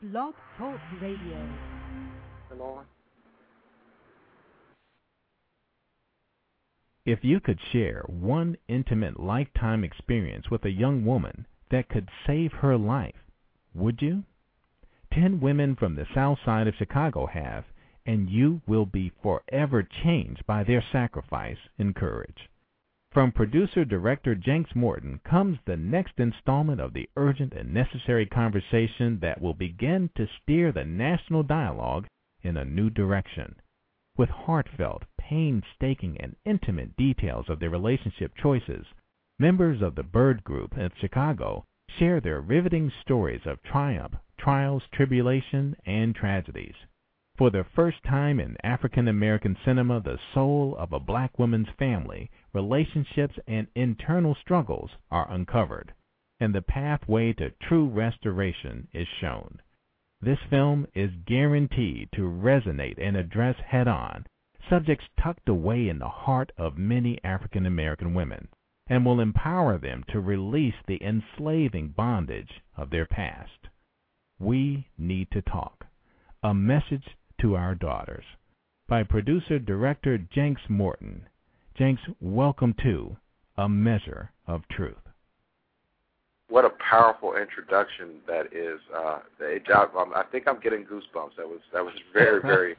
Love, Hope, Radio. Hello? If you could share one intimate lifetime experience with a young woman that could save her life, would you? 10 women from the South Side of Chicago have, and you will be forever changed by their sacrifice and courage. From producer-director Janks Morton comes the next installment of the urgent and necessary conversation that will begin to steer the national dialogue in a new direction. With heartfelt, painstaking, and intimate details of their relationship choices, members of the Byrd Group of Chicago share their riveting stories of triumph, trials, tribulation, and tragedies. For the first time in African-American cinema, The Soul of a Black Woman's Family, Relationships, and Internal Struggles are uncovered, and the pathway to true restoration is shown. This film is guaranteed to resonate and address head-on subjects tucked away in the heart of many African-American women, and will empower them to release the enslaving bondage of their past. We Need to Talk: A Message to Our Daughters, by producer-director Janks Morton. Janks, welcome to A Measure of Truth. What a powerful introduction that is. I think I'm getting goosebumps. That was very, very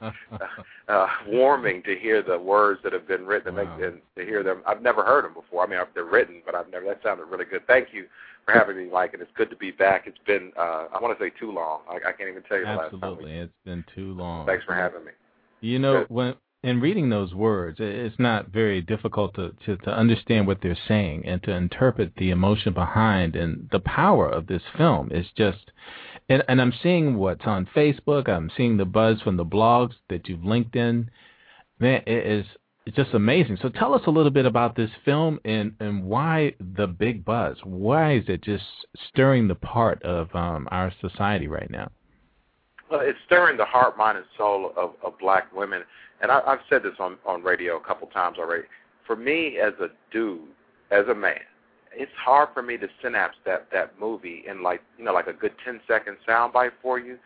warming to hear the words that have been written. Wow. And to hear them. I've never heard them before. I mean, they're written, but that sounded really good. Thank you for having me, Mike, and it's good to be back. It's been, I want to say too long. I can't even tell you the last time. Absolutely, it's been too long. Thanks for having me. You know, in reading those words, it's not very difficult to understand what they're saying and to interpret the emotion behind, and the power of this film is just, and I'm seeing what's on Facebook, I'm seeing the buzz from the blogs that you've linked in. Man, it's just amazing. So tell us a little bit about this film and why the big buzz. Why is it just stirring the part of our society right now? Well, it's stirring the heart, mind, and soul of black women. And I've said this on radio a couple times already. For me as a dude, as a man, it's hard for me to synapse that movie in like a good 10-second soundbite for you,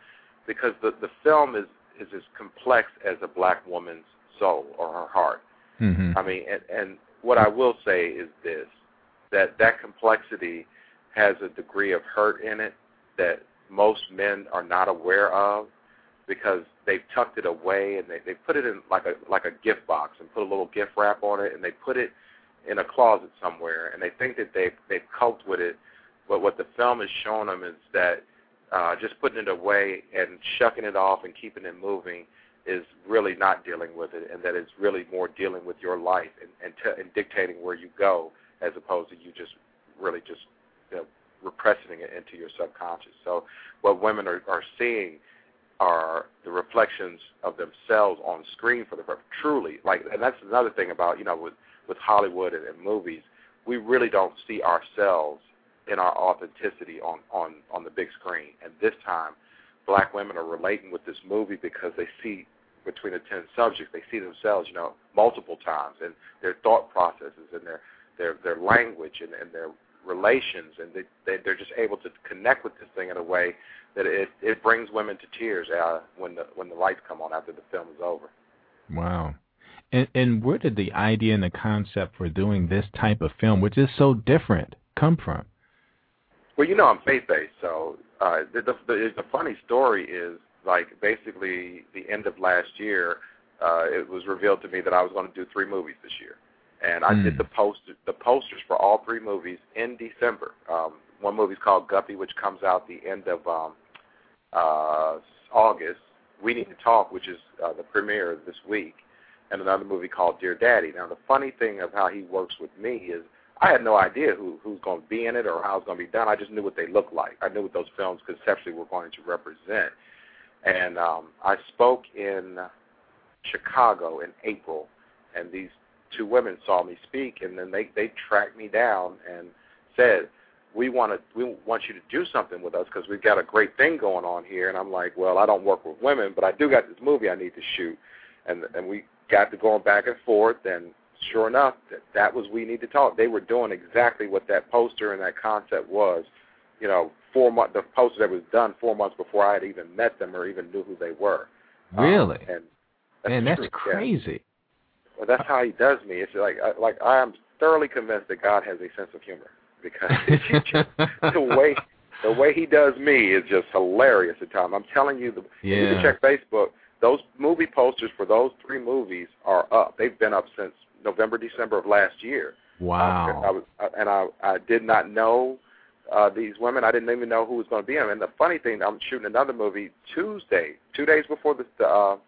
because the film is as complex as a black woman's soul or her heart. Mm-hmm. I mean, and what I will say is this, that complexity has a degree of hurt in it that most men are not aware of, because they've tucked it away and they put it in like a gift box and put a little gift wrap on it, and they put it in a closet somewhere, and they think that they've coped with it. But what the film is showing them is that just putting it away and shucking it off and keeping it moving is really not dealing with it, and that it's really more dealing with your life and dictating where you go, as opposed to you just really just repressing it into your subconscious. So what women are seeing are the reflections of themselves on screen for the first. Truly, and that's another thing about, with Hollywood and movies, we really don't see ourselves in our authenticity on the big screen. And this time, black women are relating with this movie because they see, between the 10 subjects, they see themselves, multiple times, and their thought processes and their language and their relations, and they're just able to connect with this thing in a way that it brings women to tears when the lights come on after the film is over. Wow. And where did the idea and the concept for doing this type of film, which is so different, come from? Well, I'm faith-based, so the funny story is, basically the end of last year, it was revealed to me that I was going to do 3 movies this year. And I did the posters for all 3 movies in December. One movie's called Guppy, which comes out the end of August. We Need to Talk, which is the premiere this week, and another movie called Dear Daddy. Now, the funny thing of how he works with me is I had no idea who's going to be in it or how it's going to be done. I just knew what they looked like. I knew what those films conceptually were going to represent. And I spoke in Chicago in April, and these 2 women saw me speak, and then they tracked me down and said, we want you to do something with us because we've got a great thing going on here. And I'm like, well, I don't work with women, but I do got this movie I need to shoot. And we got to going back and forth, and sure enough, that was We Need to Talk. They were doing exactly what that poster and that concept was, the poster that was done 4 months before I had even met them or even knew who they were. Really? That's crazy. Yeah. Well, that's how he does me. It's like I am thoroughly convinced that God has a sense of humor, because the way he does me is just hilarious at times. I'm telling you, you can check Facebook. Those movie posters for those three movies are up. They've been up since November, December of last year. Wow. I did not know these women. I didn't even know who was going to be in them. And the funny thing, I'm shooting another movie Tuesday, 2 days before the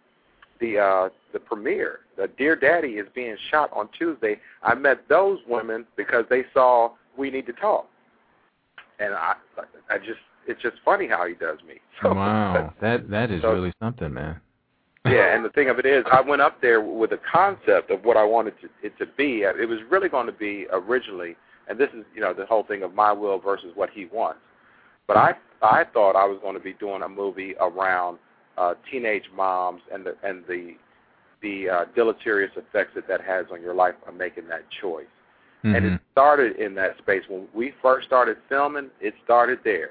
premiere. The Dear Daddy is being shot on Tuesday. I met those women because they saw We Need to Talk. And I just, it's just funny how he does me. So, wow, that is really something, man. Yeah, and the thing of it is, I went up there with a concept of what I wanted it to be. It was really going to be originally, and this is, the whole thing of my will versus what he wants. But I thought I was going to be doing a movie around teenage moms and the deleterious effects that has on your life by making that choice. Mm-hmm. And it started in that space. When we first started filming, it started there.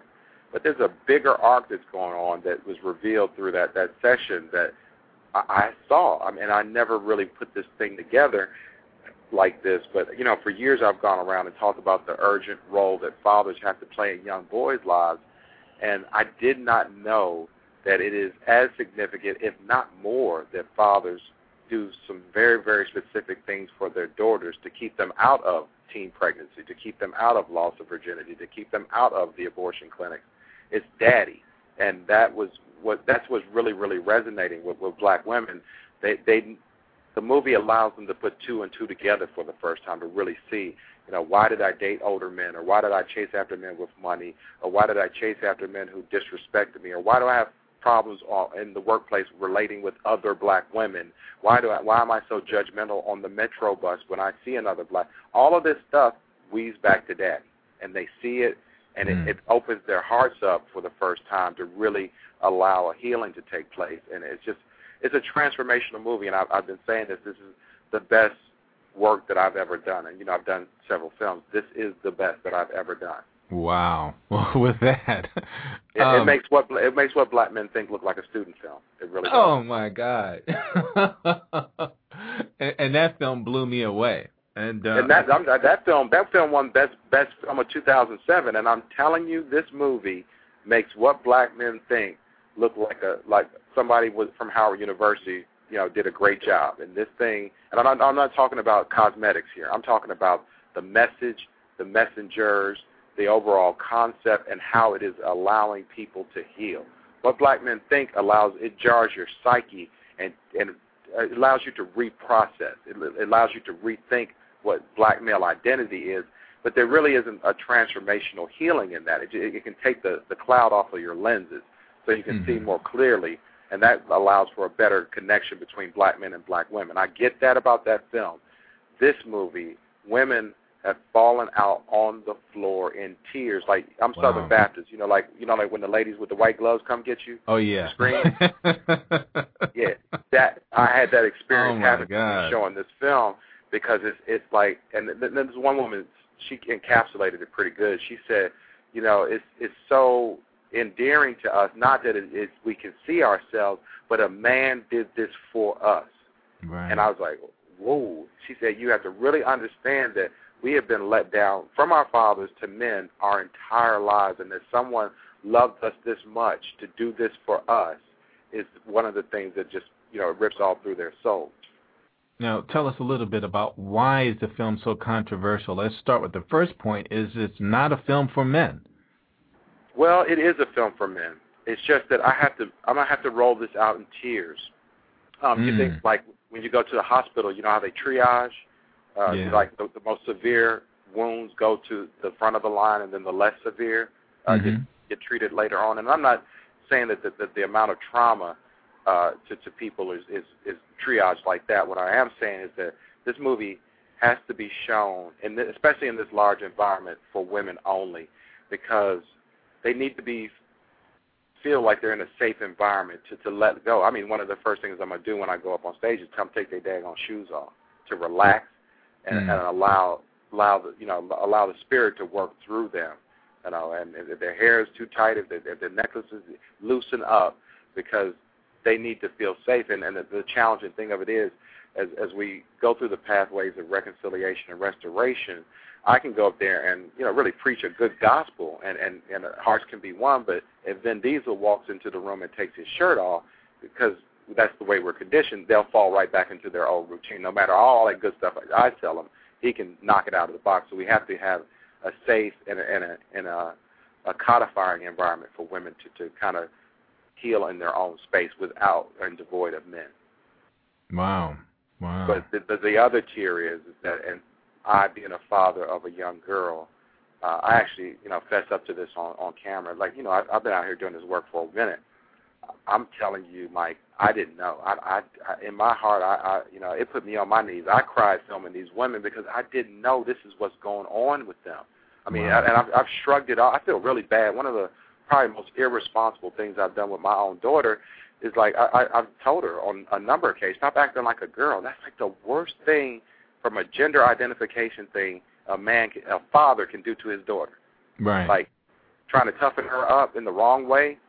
But there's a bigger arc that's going on that was revealed through that session that I saw. I mean, I never really put this thing together like this. But, for years I've gone around and talked about the urgent role that fathers have to play in young boys' lives. And I did not know that it is as significant, if not more, that fathers do some very, very specific things for their daughters to keep them out of teen pregnancy, to keep them out of loss of virginity, to keep them out of the abortion clinic. It's daddy, and that's what's really, really resonating with black women. The movie allows them to put two and two together for the first time to really see, why did I date older men, or why did I chase after men with money, or why did I chase after men who disrespected me, or why do I have problems in the workplace relating with other black women? Why am I so judgmental on the metro bus when I see another black? All of this stuff weaves back to daddy, and they see it, and it opens their hearts up for the first time to really allow a healing to take place. And it's a transformational movie, and I've been saying this is the best work that I've ever done. And, I've done several films. This is the best that I've ever done. Wow. Well, with that, it makes What Black Men Think look like a student film. It really does. Oh my God. and that film blew me away. And that film won best film of 2007. And I'm telling you, this movie makes What Black Men Think look like somebody from Howard University, did a great job. And this thing, and I'm not talking about cosmetics here. I'm talking about the message, the messengers, the overall concept, and how it is allowing people to heal. What Black Men Think jars your psyche, and it allows you to reprocess. It allows you to rethink what black male identity is, but there really isn't a transformational healing in that. It can take the cloud off of your lenses so you can see more clearly, and that allows for a better connection between black men and black women. I get that about that film. This movie, women have fallen out on the floor in tears. Like, I'm Southern Baptist, like when the ladies with the white gloves come get you. Oh yeah. Scream. Yeah, that I had that experience showing this film, because it's like, and then this one woman, she encapsulated it pretty good. She said, it's so endearing to us, not that it's we can see ourselves, but a man did this for us. Right. And I was like, whoa. She said, you have to really understand that we have been let down from our fathers to men our entire lives, and that someone loved us this much to do this for us is one of the things that just, rips all through their soul. Now, tell us a little bit about why is the film so controversial. Let's start with the first point, is it's not a film for men. Well, it is a film for men. It's just that I'm going to have to roll this out in tears. You think, like, when you go to the hospital, how they triage? Like the most severe wounds go to the front of the line, and then the less severe get treated later on. And I'm not saying that the amount of trauma to people is triaged like that. What I am saying is that this movie has to be shown, and especially in this large environment, for women only, because they need to feel like they're in a safe environment to let go. I mean, one of the first things I'm going to do when I go up on stage is come take their daggone shoes off, to relax. And allow the spirit to work through them, You know, and if their hair is too tight, if their necklaces loosen up, because they need to feel safe. And the challenging thing of it is, as we go through the pathways of reconciliation and restoration, I can go up there and, you know, really preach a good gospel, and hearts can be won. But if Vin Diesel walks into the room and takes his shirt off, because that's the way we're conditioned, they'll fall right back into their old routine. No matter all that good stuff I tell them, he can knock it out of the box. So we have to have a safe and a codifying environment for women to kind of heal in their own space without and devoid of men. Wow. But the other tier is that, and I being a father of a young girl, I actually, you know, fess up to this on camera. Like, you know, I've been out here doing this work for a minute. I'm telling you, Mike, I didn't know. I in my heart, I you know, it put me on my knees. I cried filming these women because I didn't know this is what's going on with them. I mean, wow. I've shrugged it off. I feel really bad. One of the probably most irresponsible things I've done with my own daughter is, like, I've told her on a number of occasions, stop acting like a girl. That's like the worst thing from a gender identification thing a father can do to his daughter. Right. Like trying to toughen her up in the wrong way.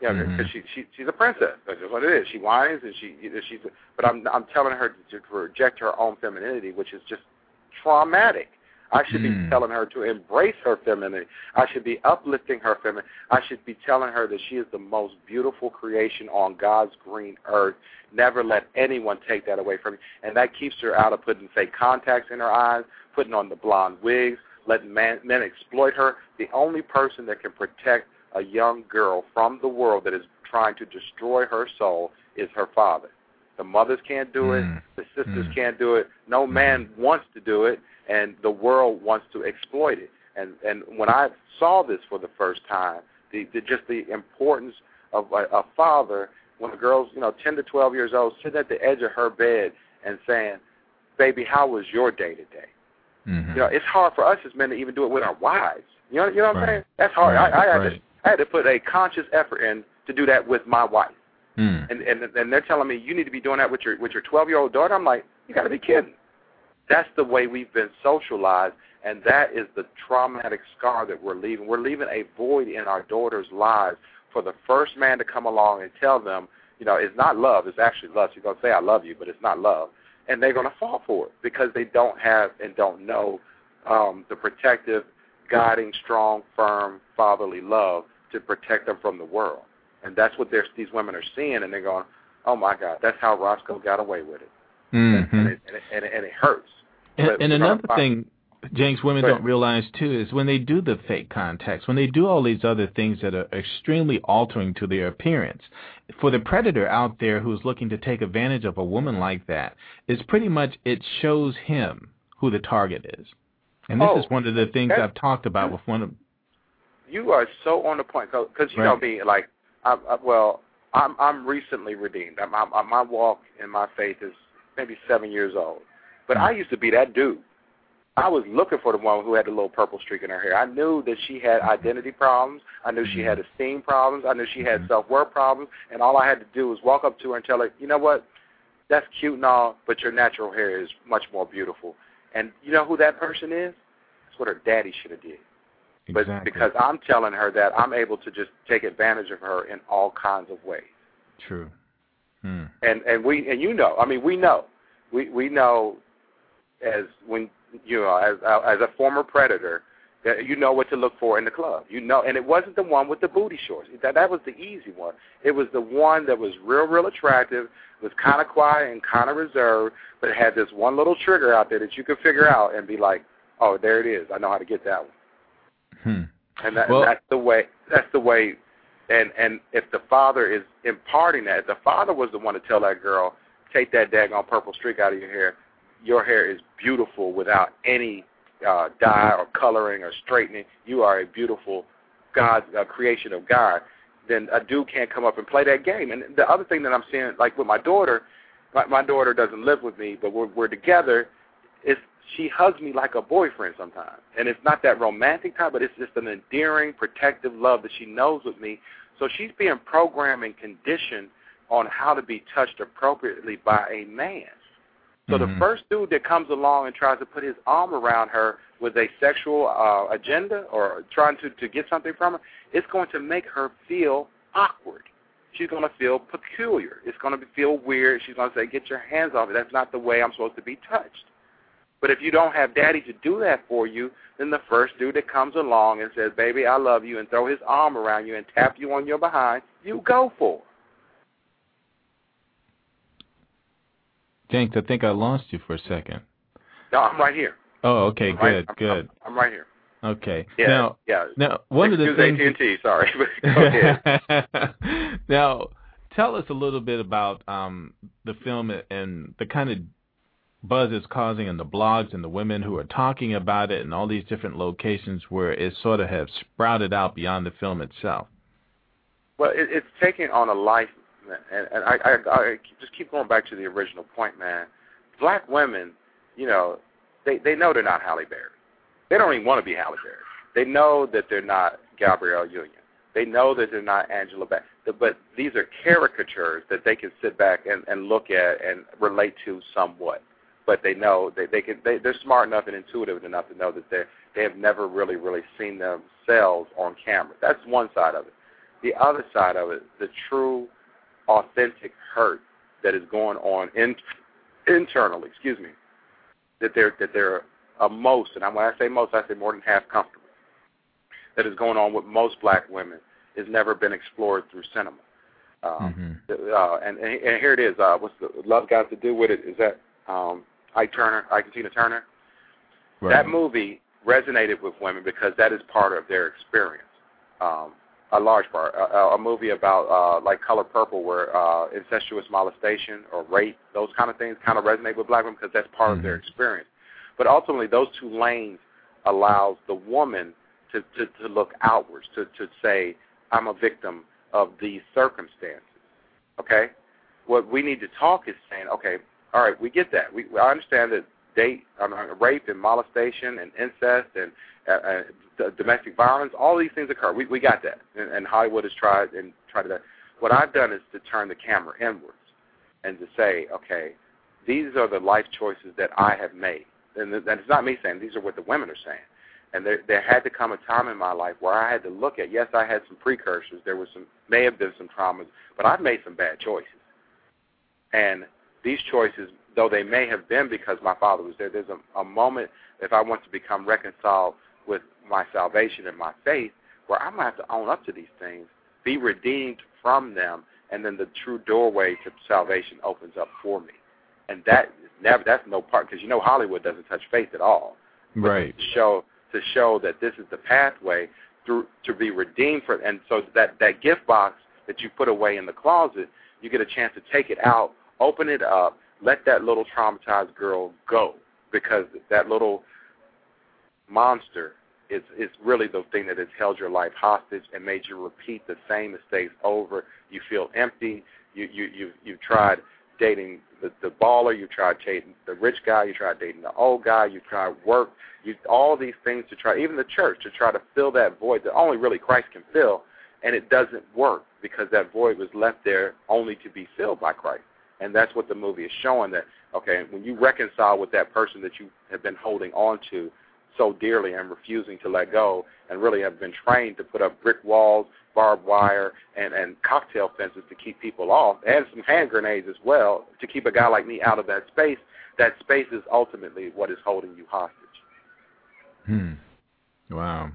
Yeah, you know, because she's a princess. That's just what it is. She whines and she's. But I'm telling her to reject her own femininity, which is just traumatic. I should be telling her to embrace her femininity. I should be uplifting her femininity. I should be telling her that she is the most beautiful creation on God's green earth. Never let anyone take that away from you. And that keeps her out of putting, say, contacts in her eyes, putting on the blonde wigs, letting men exploit her. The only person that can protect a young girl from the world that is trying to destroy her soul is her father. The mothers can't do it. The sisters can't do it. No man wants to do it, and the world wants to exploit it. And when I saw this for the first time, the importance of a father, when the girl's, you know, 10 to 12 years old, sitting at the edge of her bed and saying, "Baby, how was your day today?" You know, it's hard for us as men to even do it with our wives. You know what I'm saying? That's hard. I had to put a conscious effort in to do that with my wife. And they're telling me, you need to be doing that with your 12-year-old daughter. I'm like, you got to be kidding. That's the way we've been socialized, and that is the traumatic scar that we're leaving. We're leaving a void in our daughters' lives for the first man to come along and tell them, you know, it's not love. It's actually lust. You're going to say, I love you, but it's not love. And they're going to fall for it because they don't have and don't know the protective, guiding, strong, firm, fatherly love to protect them from the world. And that's what these women are seeing, and they're going, oh, my God, that's how Roscoe got away with it. And it hurts. And another thing, Janks, women don't realize, too, is when they do the fake contacts, when they do all these other things that are extremely altering to their appearance, for the predator out there who's looking to take advantage of a woman like that, it's pretty much it shows him who the target is. And this is one of the things I've talked about with one of them. You are so on the point, because you know me, like, I'm recently redeemed. My walk in my faith is maybe 7 years old. But I used to be that dude. I was looking for the one who had the little purple streak in her hair. I knew that she had identity problems. I knew she had esteem problems. I knew she had self-worth problems. And all I had to do was walk up to her and tell her, you know what, that's cute and all, but your natural hair is much more beautiful. And you know who that person is? That's what her daddy should have did. Exactly. But because I'm telling her that, I'm able to just take advantage of her in all kinds of ways. True. And we you know, I mean, we know as a former predator that you know what to look for in the club. You know, and it wasn't the one with the booty shorts. That was the easy one. It was the one that was real attractive, was kind of quiet and kind of reserved, but had this one little trigger out there that you could figure out and be like, oh, there it is. I know how to get that one. And that's the way. And if the father is imparting that, if the father was the one to tell that girl, take that daggone purple streak out of your hair is beautiful without any dye or coloring or straightening, you are a beautiful creation of God, then a dude can't come up and play that game. And the other thing that I'm seeing, like with my daughter doesn't live with me, but we're together, is she hugs me like a boyfriend sometimes. And it's not that romantic type, but it's just an endearing, protective love that she knows with me. So she's being programmed and conditioned on how to be touched appropriately by a man. So the first dude that comes along and tries to put his arm around her with a sexual agenda or trying to get something from her, it's going to make her feel awkward. She's going to feel peculiar. It's going to feel weird. She's going to say, get your hands off me. That's not the way I'm supposed to be touched. But if you don't have daddy to do that for you, then the first dude that comes along and says, baby, I love you, and throw his arm around you and tap you on your behind, you go for it. Jenks, I think I lost you for a second. No, I'm right here. Oh, okay, good. I'm right here. Okay. Yeah, now, one of the things... AT&T, sorry. Go ahead. Now, tell us a little bit about the film and the kind of buzz it's causing in the blogs and the women who are talking about it and all these different locations where it sort of has sprouted out beyond the film itself. Well, it's taking on a life... And I just keep going back to the original point, man. Black women, you know, they know they're not Halle Berry. They don't even want to be Halle Berry. They know that they're not Gabrielle Union. They know that they're not Angela Bassett. But these are caricatures that they can sit back and look at and relate to somewhat. But they know they're smart enough and intuitive enough to know that they have never really seen themselves on camera. That's one side of it. The other side of it, the true authentic hurt that is going on internally, excuse me, that they're most, and when I say most, I say more than half comfortable, that is going on with most black women has never been explored through cinema. And here it is. What's Love Got to Do with It? Is that Ike Turner? Right. That movie resonated with women because that is part of their experience. A large part, a movie about like Color Purple, where incestuous molestation or rape, those kind of things kind of resonate with black women because that's part of their experience. But ultimately, those two lanes allows the woman to look outwards, to say, I'm a victim of these circumstances, okay? What We Need to Talk is saying, okay, all right, we get that. I understand that rape and molestation and incest and domestic violence, all these things occur. We got that, and Hollywood has tried that. What I've done is to turn the camera inwards and to say, okay, these are the life choices that I have made. And that's not me saying, these are what the women are saying. And there had to come a time in my life where I had to look at, yes, I had some precursors, may have been some traumas, but I've made some bad choices. And these choices, though they may have been because my father was there, there's a moment, if I want to become reconciled with my salvation and my faith, where I'm going to have to own up to these things, be redeemed from them, and then the true doorway to salvation opens up for me. And that's no part, because you know Hollywood doesn't touch faith at all. Right. But to show that this is the pathway through to be redeemed for, and so that gift box that you put away in the closet, you get a chance to take it out, open it up, let that little traumatized girl go, because that little monster is really the thing that has held your life hostage and made you repeat the same mistakes over. You feel empty. You've tried dating the baller. You tried dating the rich guy. You tried dating the old guy. You tried work. All these things to try, even the church, to try to fill that void that only really Christ can fill, and it doesn't work because that void was left there only to be filled by Christ. And that's what the movie is showing, that, okay, when you reconcile with that person that you have been holding on to so dearly and refusing to let go, and really have been trained to put up brick walls, barbed wire, and cocktail fences to keep people off, and some hand grenades as well, to keep a guy like me out of that space, is ultimately what is holding you hostage. Wow.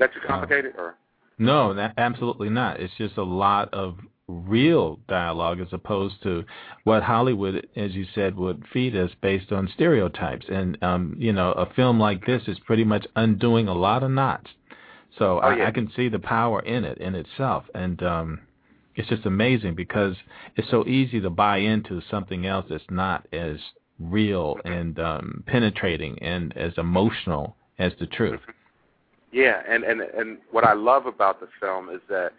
That's too complicated? Or? No, absolutely not. It's just a lot of real dialogue as opposed to what Hollywood, as you said, would feed us based on stereotypes. And, you know, a film like this is pretty much undoing a lot of knots. So I can see the power in it, in itself. And it's just amazing because it's so easy to buy into something else that's not as real and penetrating and as emotional as the truth. Yeah, and what I love about the film is that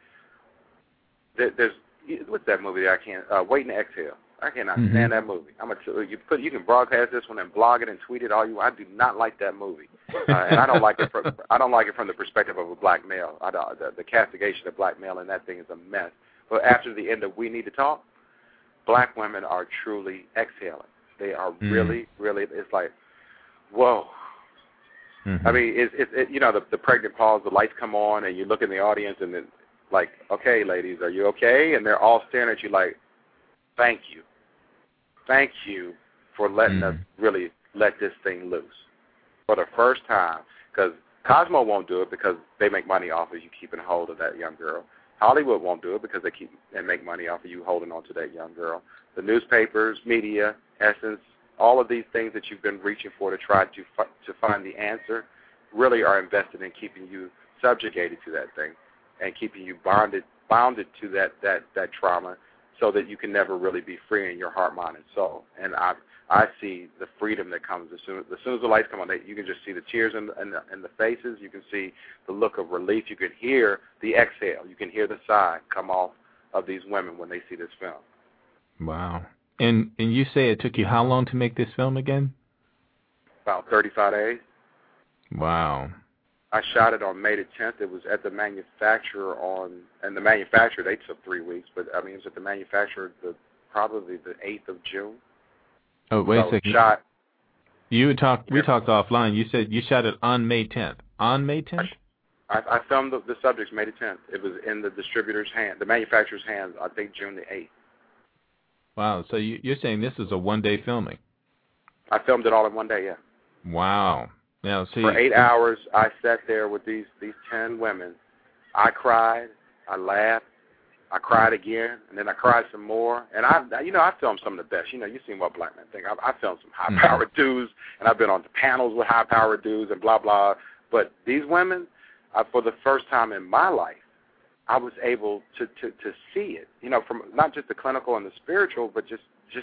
there's, what's that movie that I can't, Wait and Exhale. I cannot stand that movie. You can broadcast this one and blog it and tweet it all you want. I do not like that movie, and I don't like it. I don't like it from the perspective of a black male. The castigation of black male and that thing is a mess. But after the end of We Need to Talk, black women are truly exhaling. They are really, really, it's like, whoa. Mm-hmm. I mean, it's you know, the pregnant pause, the lights come on, and you look in the audience, and then, like, okay, ladies, are you okay? And they're all staring at you like, thank you. Thank you for letting us really let this thing loose for the first time. Because Cosmo won't do it because they make money off of you keeping hold of that young girl. Hollywood won't do it because they keep and make money off of you holding on to that young girl. The newspapers, media, Essence, all of these things that you've been reaching for to try to find the answer really are invested in keeping you subjugated to that thing and keeping you bounded to that trauma so that you can never really be free in your heart, mind, and soul. And I see the freedom that comes as soon as the lights come on. You can just see the tears in the faces. You can see the look of relief. You can hear the exhale. You can hear the sigh come off of these women when they see this film. Wow. And you say it took you how long to make this film again? About 35 days. Wow. I shot it on May the 10th. It was at the manufacturer and the manufacturer, they took 3 weeks, but I mean, it was at the manufacturer probably the 8th of June. Oh, wait a second. Shot. We talked offline. You said you shot it on May 10th. On May 10th? I filmed the subjects May the 10th. It was in the distributor's hand, the manufacturer's hands, I think June the 8th. Wow, so you're saying this is a one-day filming? I filmed it all in one day, yeah. Wow. Now, see, for 8 hours, I sat there with these 10 women. I cried, I laughed, I cried again, and then I cried some more. And I filmed some of the best. You know, you've seen What Black Men Think. I filmed some high-powered dudes, and I've been on the panels with high-powered dudes and blah, blah. But these women, for the first time in my life, I was able to see it, you know, from not just the clinical and the spiritual, but just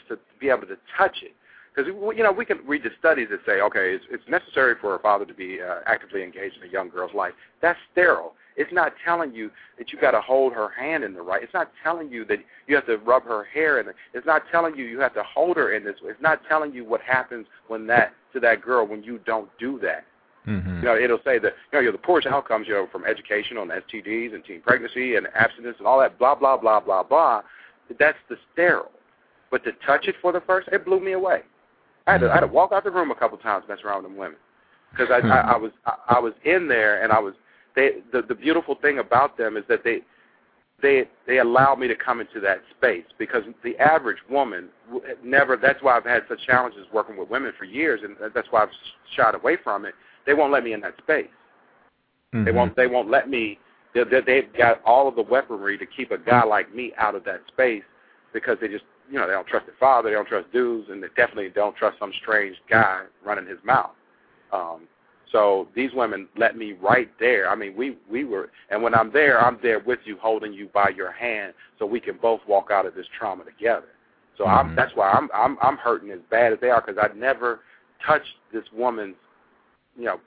to be able to touch it. Because, you know, we can read the studies that say, okay, it's necessary for a father to be actively engaged in a young girl's life. That's sterile. It's not telling you that you got to hold her hand in the right. It's not telling you that you have to rub her hair. It's not telling you have to hold her in this way. It's not telling you what happens to that girl when you don't do that. Mm-hmm. You know, it'll say that the poorest outcomes from education on STDs and teen pregnancy and abstinence and all that blah blah blah blah blah. That's the sterile. But to touch it for the first, it blew me away. I had to walk out the room a couple times, mess around with them women because I was in there and I was. The beautiful thing about them is that they allow me to come into that space because the average woman never. That's why I've had such challenges working with women for years, and that's why I've shied away from it. They won't let me in that space. Mm-hmm. They won't let me. They've got all of the weaponry to keep a guy like me out of that space because they just, they don't trust their father, they don't trust dudes, and they definitely don't trust some strange guy running his mouth. So these women let me right there. I mean, we were, and when I'm there with you, holding you by your hand, so we can both walk out of this trauma together. So that's why I'm hurting as bad as they are because I never touched this woman's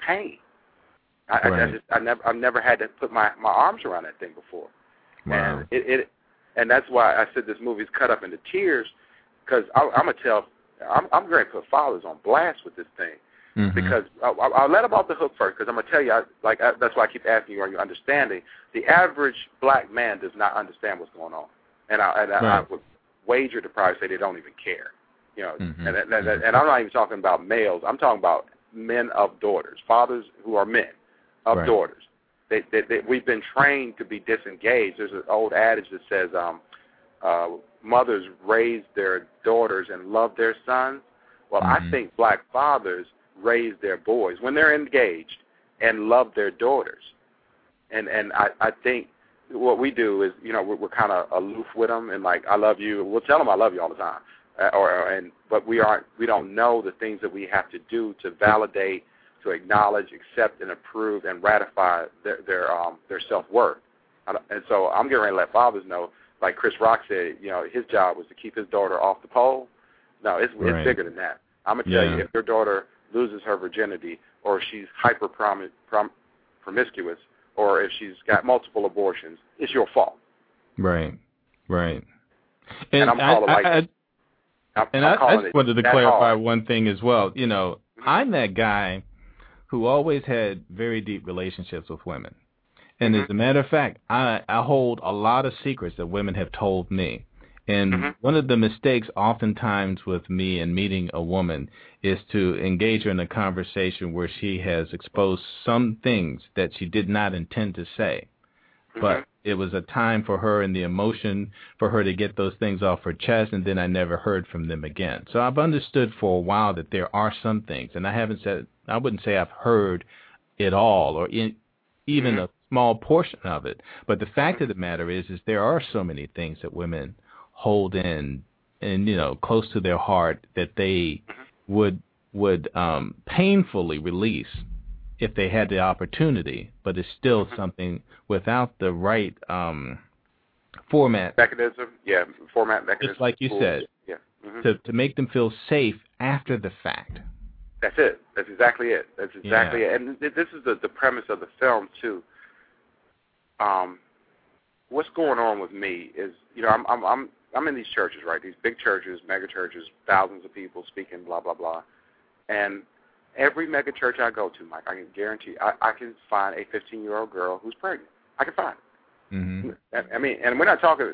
pain. I've never had to put my arms around that thing before. Wow. And and that's why I said this movie's cut up into tears, because I'm going to put fathers on blast with this thing, because I'll let them off the hook first, because I'm going to tell you, that's why I keep asking you, are you understanding? The average black man does not understand what's going on, and I would wager to probably say they don't even care, and I'm not even talking about males. I'm talking about men of daughters, fathers who are men of daughters. We've been trained to be disengaged. There's an old adage that says mothers raise their daughters and love their sons. Well, I think black fathers raise their boys when they're engaged and love their daughters. And I think what we do is, we're kind of aloof with them and like, I love you. We'll tell them I love you all the time. But we don't know the things that we have to do to validate, to acknowledge, accept, and approve, and ratify their self-worth. And so I'm getting ready to let fathers know, like Chris Rock said, his job was to keep his daughter off the pole. No, it's bigger than that. I'm gonna tell you, if your daughter loses her virginity, or she's hyper promiscuous, or if she's got multiple abortions, it's your fault. Right. And I'm calling I just wanted to clarify one thing as well. I'm that guy who always had very deep relationships with women. And as a matter of fact, I hold a lot of secrets that women have told me. And one of the mistakes oftentimes with me in meeting a woman is to engage her in a conversation where she has exposed some things that she did not intend to say. But it was a time for her and the emotion for her to get those things off her chest, and then I never heard from them again. So I've understood for a while that there are some things, and I haven't said, I wouldn't say I've heard it all or even a small portion of it. But the fact of the matter is there are so many things that women hold in and, you know, close to their heart that they would painfully release if they had the opportunity, but it's still something without the right format mechanism. Just like you said, to make them feel safe after the fact. That's it. That's exactly it. That's exactly it. And this is the premise of the film too. What's going on with me is, you know, I'm in these churches, right? These big churches, mega churches, thousands of people speaking, blah blah blah, and every mega church I go to, Mike, I can guarantee I can find a 15-year-old girl who's pregnant. I can find it. I mean, and we're not talking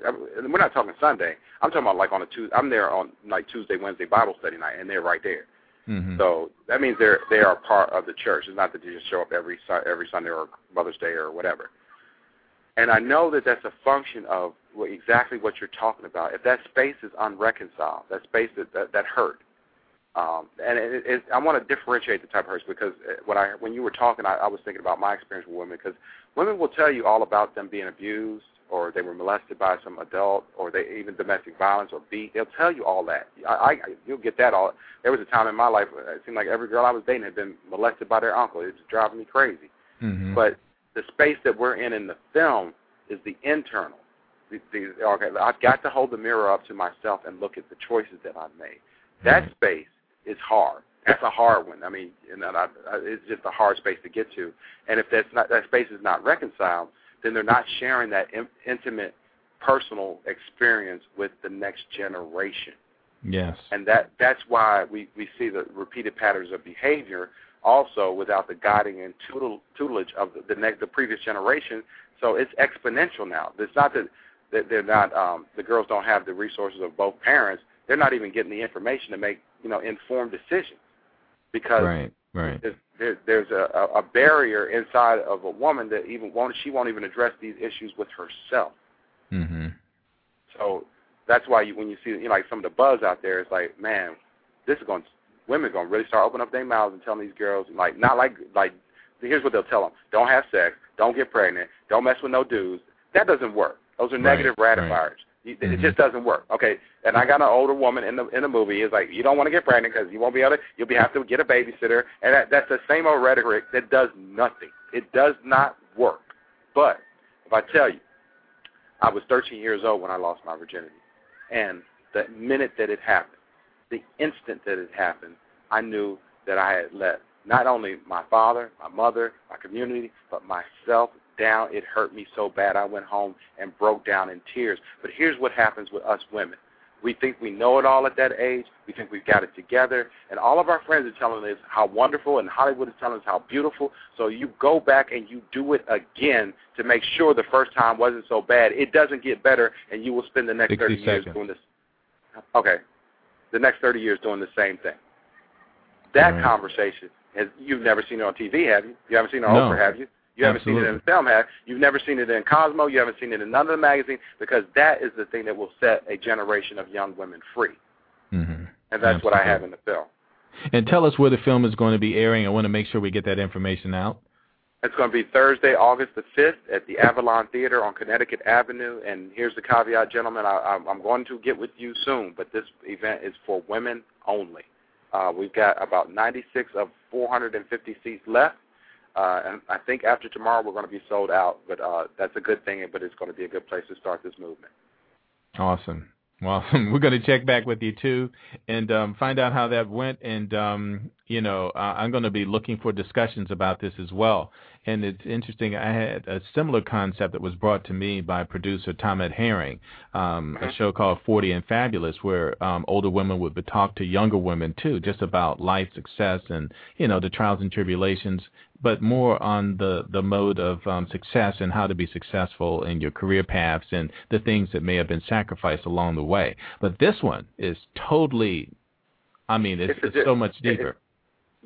Sunday. I'm talking about like on a Tuesday. I'm there on like Tuesday, Wednesday Bible study night, and they're right there. So that means they are part of the church. It's not that they just show up every Sunday or Mother's Day or whatever. And I know that that's a function of exactly what you're talking about. If that space is unreconciled, that space that hurt. And I want to differentiate the type of hurts, because when you were talking, I was thinking about my experience with women, because women will tell you all about them being abused, or they were molested by some adult, or they even domestic violence or beat. They'll tell you all that. You'll get that all. There was a time in my life, it seemed like every girl I was dating had been molested by their uncle. It was driving me crazy. But the space that we're in the film is the internal. Okay, I've got to hold the mirror up to myself and look at the choices that I've made. That space, it's hard. That's a hard one. I mean, it's just a hard space to get to. And if that space is not reconciled, then they're not sharing that intimate, personal experience with the next generation. Yes. And that's why we see the repeated patterns of behavior, also without the guiding and tutelage of the previous generation. So it's exponential now. It's not that they're not the girls don't have the resources of both parents. They're not even getting the information to make, you know, informed decisions, because there's a barrier inside of a woman that she won't even address these issues with herself. So that's why when you see, you know, like some of the buzz out there, it's like, man, women are going to really start opening up their mouths and telling these girls, like here's what they'll tell them: don't have sex, don't get pregnant, don't mess with no dudes. That doesn't work. Those are negative ratifiers. It just doesn't work. Okay, and I got an older woman in the movie. It's like, you don't want to get pregnant because you won't be able to. You'll have to get a babysitter, and that's the same old rhetoric that does nothing. It does not work. But if I tell you, I was 13 years old when I lost my virginity, and the minute that it happened, the instant that it happened, I knew that I had let not only my father, my mother, my community, but myself down. It hurt me so bad I went home and broke down in tears. But here's what happens with us women. We think we know it all at that age. We think we've got it together. And all of our friends are telling us how wonderful, and Hollywood is telling us how beautiful. So you go back and you do it again to make sure the first time wasn't so bad. It doesn't get better, and you will spend the next 30 years doing this. Okay. The next 30 years doing the same thing. That conversation, you've never seen it on TV, have you? You haven't seen it on Oprah, have you? You haven't seen it in the film, have you? You've never seen it in Cosmo. You haven't seen it in none of the magazines, because that is the thing that will set a generation of young women free. And that's what I have in the film. And tell us where the film is going to be airing. I want to make sure we get that information out. It's going to be Thursday, August the 5th at the Avalon Theater on Connecticut Avenue. And here's the caveat, gentlemen. I'm going to get with you soon, but this event is for women only. We've got about 96 of 450 seats left. And I think after tomorrow we're going to be sold out, but that's a good thing, but it's going to be a good place to start this movement. Awesome. Well, we're going to check back with you, too, and find out how that went. And you know, I'm going to be looking for discussions about this as well. And it's interesting, I had a similar concept that was brought to me by producer Tom Ed Herring, a show called 40 and Fabulous, where older women would talk to younger women, too, just about life, success, and, you know, the trials and tribulations, but more on the mode of success and how to be successful in your career paths and the things that may have been sacrificed along the way. But this one is totally, I mean, it's so much deeper.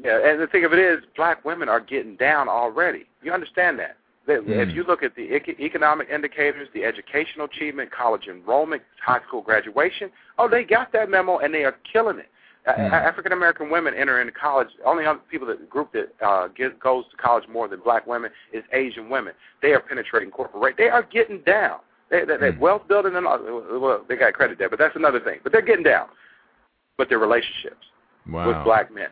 Yeah, and the thing of it is, black women are getting down already. You understand that? If you look at the economic indicators, the educational achievement, college enrollment, high school graduation, oh, they got that memo and they are killing it. African American women enter into college. Only other people that group that goes to college more than black women is Asian women. They are penetrating corporate. They are getting down. They're wealth building and all. Well, they got credit there, but that's another thing. But they're getting down. But their relationships with black men.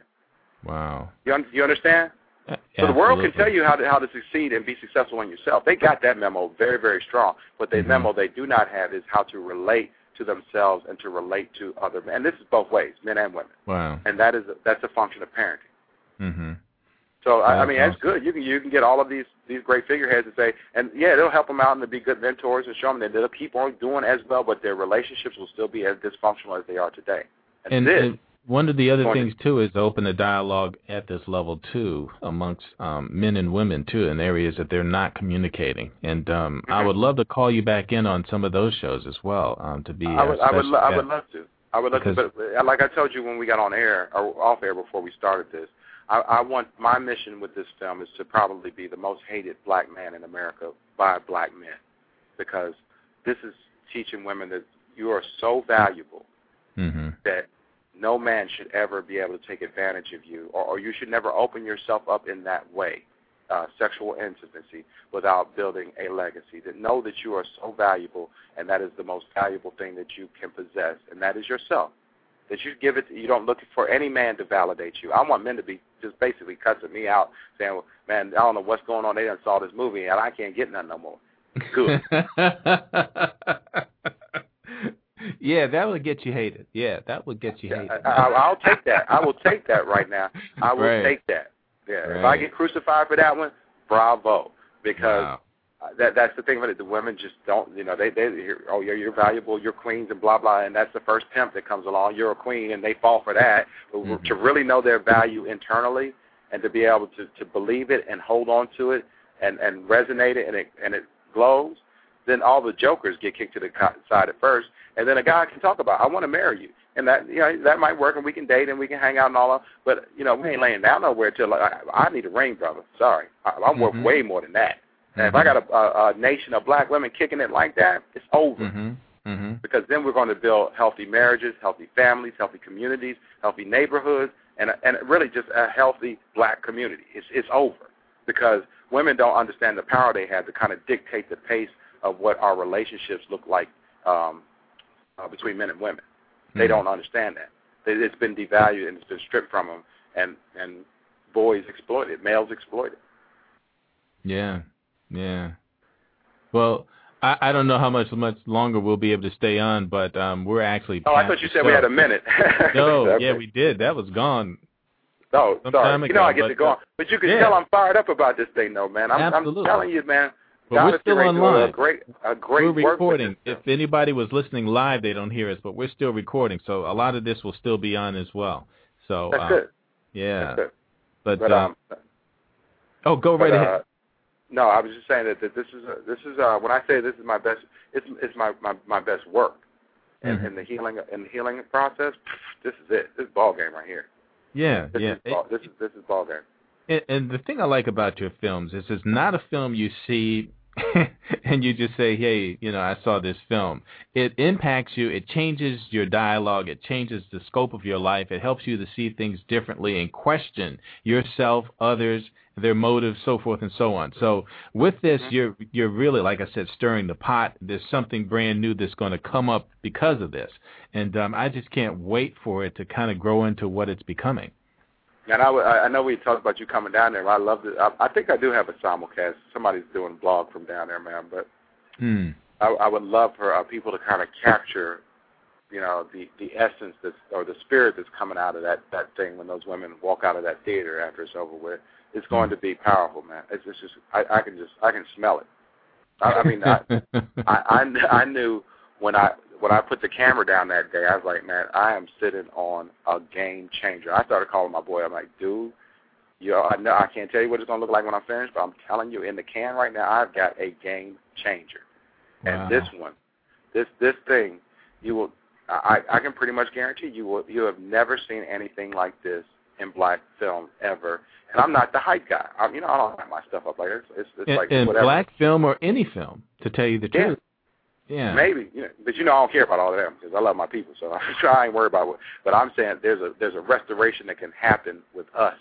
Wow. You understand? Yeah, so the world can tell you how to succeed and be successful in yourself. They got that memo very, very strong. But the memo they do not have is how to relate to themselves and to relate to other men. And this is both ways, men and women. Wow. And that's a function of parenting. Mm-hmm. So, I mean, that's good. You can get all of these great figureheads and say, and, yeah, it'll help them out and they'll be good mentors and show them that they'll keep on doing as well, but their relationships will still be as dysfunctional as they are today. And one of the other things, too, is to open a dialogue at this level, too, amongst men and women, too, in areas that they're not communicating. And I would love to call you back in on some of those shows as well to be I would love to. But like I told you when we got on air or off air before we started this, I want my mission with this film is to probably be the most hated black man in America by black men, because this is teaching women that you are so valuable that no man should ever be able to take advantage of you, or you should never open yourself up in that way, sexual intimacy, without building a legacy. That know that you are so valuable, and that is the most valuable thing that you can possess, and that is yourself. That you give it. You don't look for any man to validate you. I want men to be just basically cussing me out, saying, well, "Man, I don't know what's going on. They done saw this movie, and I can't get none no more." Good. Yeah, that would get you hated. Yeah, that would get you hated. I'll take that. I will take that right now. I will take that. Yeah, right. If I get crucified for that one, bravo, because that's the thing about it. The women just don't, you know, they hear, oh, you're valuable, you're queens and blah, blah, and that's the first pimp that comes along. You're a queen, and they fall for that. But to really know their value internally and to be able to believe it and hold on to it and resonate it and it glows, then all the jokers get kicked to the side at first, and then a guy can talk about, I want to marry you. And that, you know, that might work, and we can date, and we can hang out and all that, but, you know, we ain't laying down nowhere until, like, I need a ring, brother. Sorry. I'm worth way more than that. And if I got a nation of black women kicking it like that, it's over. Because then we're going to build healthy marriages, healthy families, healthy communities, healthy neighborhoods, and really just a healthy black community. It's over, because women don't understand the power they have to kind of dictate the pace of what our relationships look like between men and women. They don't understand that. It's been devalued and it's been stripped from them, and boys exploited, males exploited. Yeah, yeah. Well, I don't know how much longer we'll be able to stay on, but we're actually... Oh, I thought you said we had a minute. No, okay. Yeah, we did. That was gone. Oh, sorry. You know, I get to go on. But you can tell I'm fired up about this thing, though, man. I'm telling you, man. But we're still online. We're recording. If anybody was listening live, they don't hear us, but we're still recording. So a lot of this will still be on as well. So that's good. Yeah. That's good. But go right ahead. No, I was just saying that this is when I say this is my best, it's my best work, and the healing process. This is it. This ball game right here. Yeah. This is ball game. And the thing I like about your films is it's not a film you see and you just say, hey, you know, I saw this film. It impacts you. It changes your dialogue. It changes the scope of your life. It helps you to see things differently and question yourself, others, their motives, so forth and so on. So with this, you're really, like I said, stirring the pot. There's something brand new that's going to come up because of this. And I just can't wait for it to kind of grow into what it's becoming. And I know we talked about you coming down there. I love it. I think I do have a simulcast. Somebody's doing a blog from down there, man. But I would love for people to kind of capture the essence that's, or the spirit that's coming out of that thing when those women walk out of that theater after it's over with, it's going to be powerful, man. It's just I can smell it. I mean I knew when I put the camera down that day, I was like, man, I am sitting on a game changer. I started calling my boy. I'm like, dude, I know I can't tell you what it's gonna look like when I'm finished, but I'm telling you, in the can right now, I've got a game changer. Wow. And this thing, you will. I can pretty much guarantee you have never seen anything like this in black film ever. And I'm not the hype guy. I don't hype my stuff up like this. It's like in whatever. Black film or any film, to tell you the truth. Yeah. Maybe, but I don't care about all of them because I love my people, so I ain't worried about what. But I'm saying there's a restoration that can happen with us,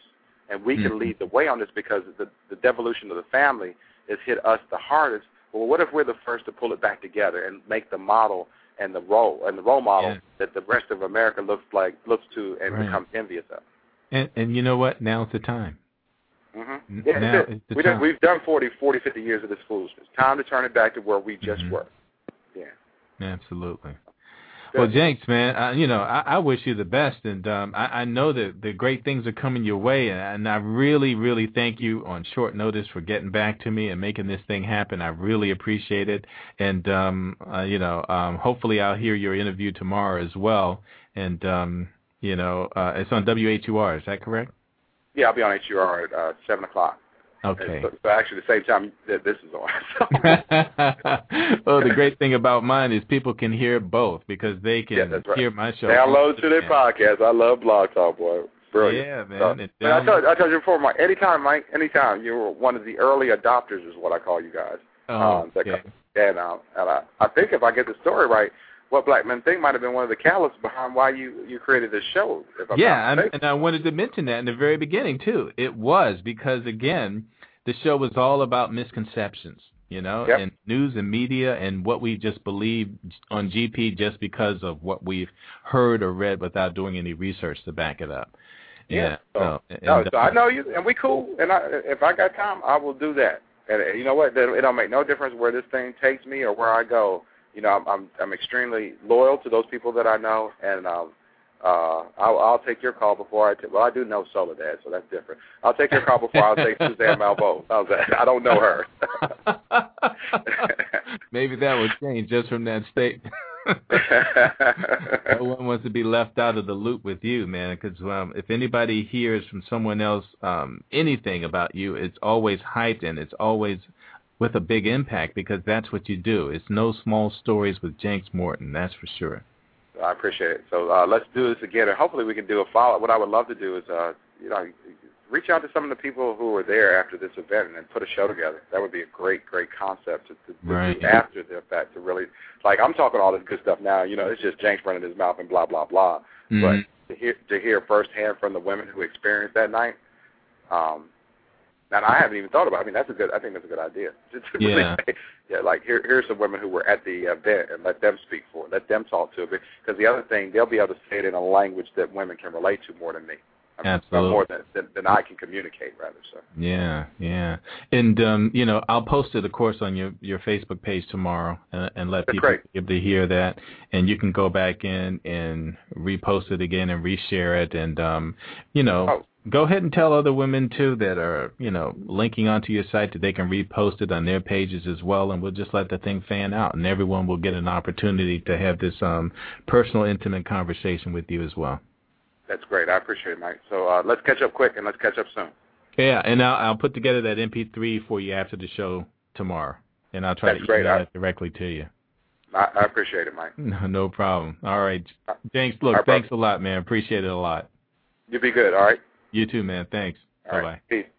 and we can lead the way on this because the devolution of the family has hit us the hardest. Well, what if we're the first to pull it back together and make the model and the role model that the rest of America looks to and becomes envious of? And you know what? Now's the time. Mm-hmm. Yeah, now is the time. We've done 40, 50 years of this foolishness. Time to turn it back to where we just were. Yeah. Absolutely. Well, Janks, man, I wish you the best, and I know that the great things are coming your way, and I really, really thank you on short notice for getting back to me and making this thing happen. I really appreciate it, and hopefully I'll hear your interview tomorrow as well, and it's on WHUR. Is that correct? Yeah, I'll be on HUR at 7:00. Okay. So actually, the same time that this is on. So. Well, the great thing about mine is people can hear both because they can hear my show. Download to their podcast. I love Blog Talk, boy. Brilliant. Yeah, man. So, I told you before, Mike. Anytime, Mike. Anytime. You were one of the early adopters, is what I call you guys. And I think if I get the story right, What Black Men Think might have been one of the catalysts behind why you created this show. And I wanted to mention that in the very beginning, too. It was because, again, the show was all about misconceptions, and news and media and what we just believe on GP just because of what we've heard or read without doing any research to back it up. Yeah. So I know you, and we cool. And if I got time, I will do that. And you know what? It don't make no difference where this thing takes me or where I go. I'm extremely loyal to those people that I know, and I'll take your call before I do know Soledad, so that's different. I'll take your call before I'll take Suzanne Malvo. How's that? I don't know her. Maybe that would change just from that statement. No one wants to be left out of the loop with you, man, because if anybody hears from someone else anything about you, it's always hyped and it's always with a big impact, because that's what you do. It's no small stories with Janks Morton, that's for sure. I appreciate it. So let's do this again, and hopefully we can do a follow-up. What I would love to do is, reach out to some of the people who were there after this event and then put a show together. That would be a great, great concept to do after the fact, to really, like, I'm talking all this good stuff now. It's just Janks running his mouth and blah, blah, blah. Mm-hmm. But to hear firsthand from the women who experienced that night, and I haven't even thought about it. I mean, I think that's a good idea. Like here's some women who were at the event, and let them speak for it. Let them talk to it. Because the other thing, they'll be able to say it in a language that women can relate to more than me. Absolutely. More than I can communicate, rather. So. Yeah. And, I'll post it, of course, on your Facebook page tomorrow and let people be able to hear that. And you can go back in and repost it again and reshare it. And, go ahead and tell other women, too, that are, linking onto your site that they can repost it on their pages as well. And we'll just let the thing fan out. And everyone will get an opportunity to have this personal, intimate conversation with you as well. That's great. I appreciate it, Mike. So let's catch up quick, and let's catch up soon. Yeah, and I'll put together that MP3 for you after the show tomorrow, and I'll try to email it directly to you. I appreciate it, Mike. No problem. All right. Janks, thanks a lot, man. Appreciate it a lot. You be good, all right? You too, man. Thanks. All right. Bye-bye. Peace.